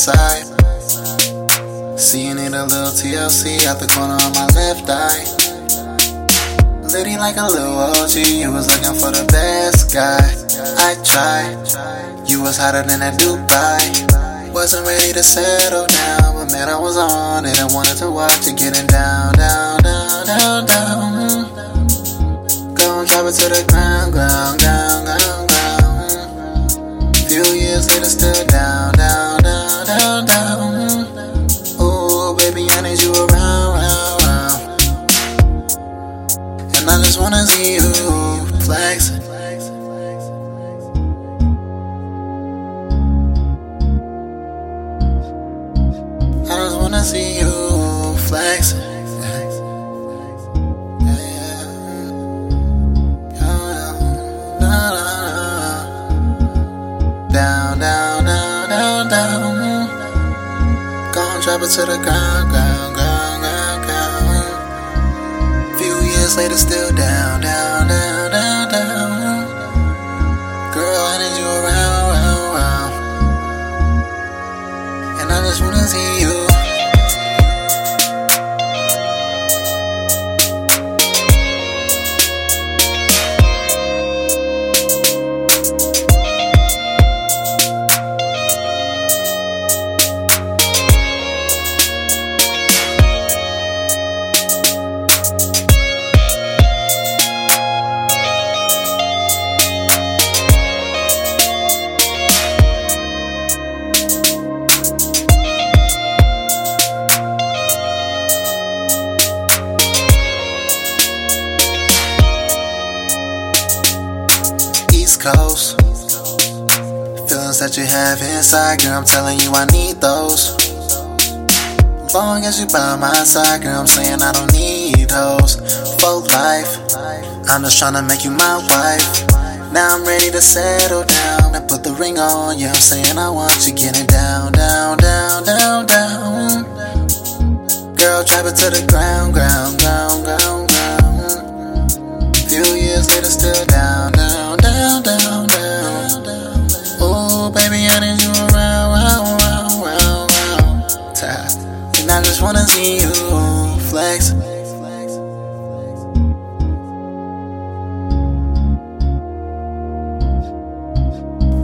side. Seeing it a little TLC out the corner of my left eye. Litty like a little OG, you was looking for the best guy. I tried, you was hotter than that Dubai. Wasn't ready to settle down, but man I was on it. I wanted to watch you getting down, down, down, down, down. Gonna drop it to the ground, ground, ground, ground, ground. Few years later still down, down, down, down, down. Oh baby I need you around, round, round. And I just wanna see you flex. I see you flex. Down, down, down, down, down. Gonna drop it to the ground, ground, ground, ground, ground. Few years later, still down, down, down, down, down. Girl, I need you around, round, round. And I just wanna see you. Coast. Feelings that you have inside, girl, I'm telling you I need those. As long as you by my side, girl, I'm saying I don't need those. For life, I'm just trying to make you my wife. Now I'm ready to settle down and put the ring on, yeah, I'm saying I want you getting down, down, down, down, down. Girl, drop it to the ground, ground, ground, ground, ground. Few years later, still down, down. Down, down, down, down. Oh, baby, I need you around, round, round, round, round. And I just wanna see you flex.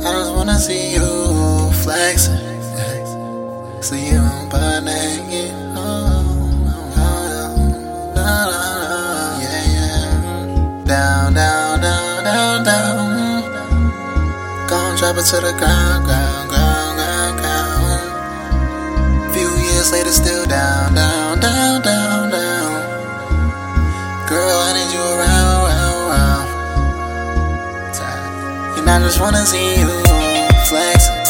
I just wanna see you flex. See you butt naked. Down, down, down, down, down. Gonna drop it to the ground, ground, ground, ground, ground. Few years later, still down, down, down, down, down. Girl, I need you around, round, round. And I just wanna see you flex.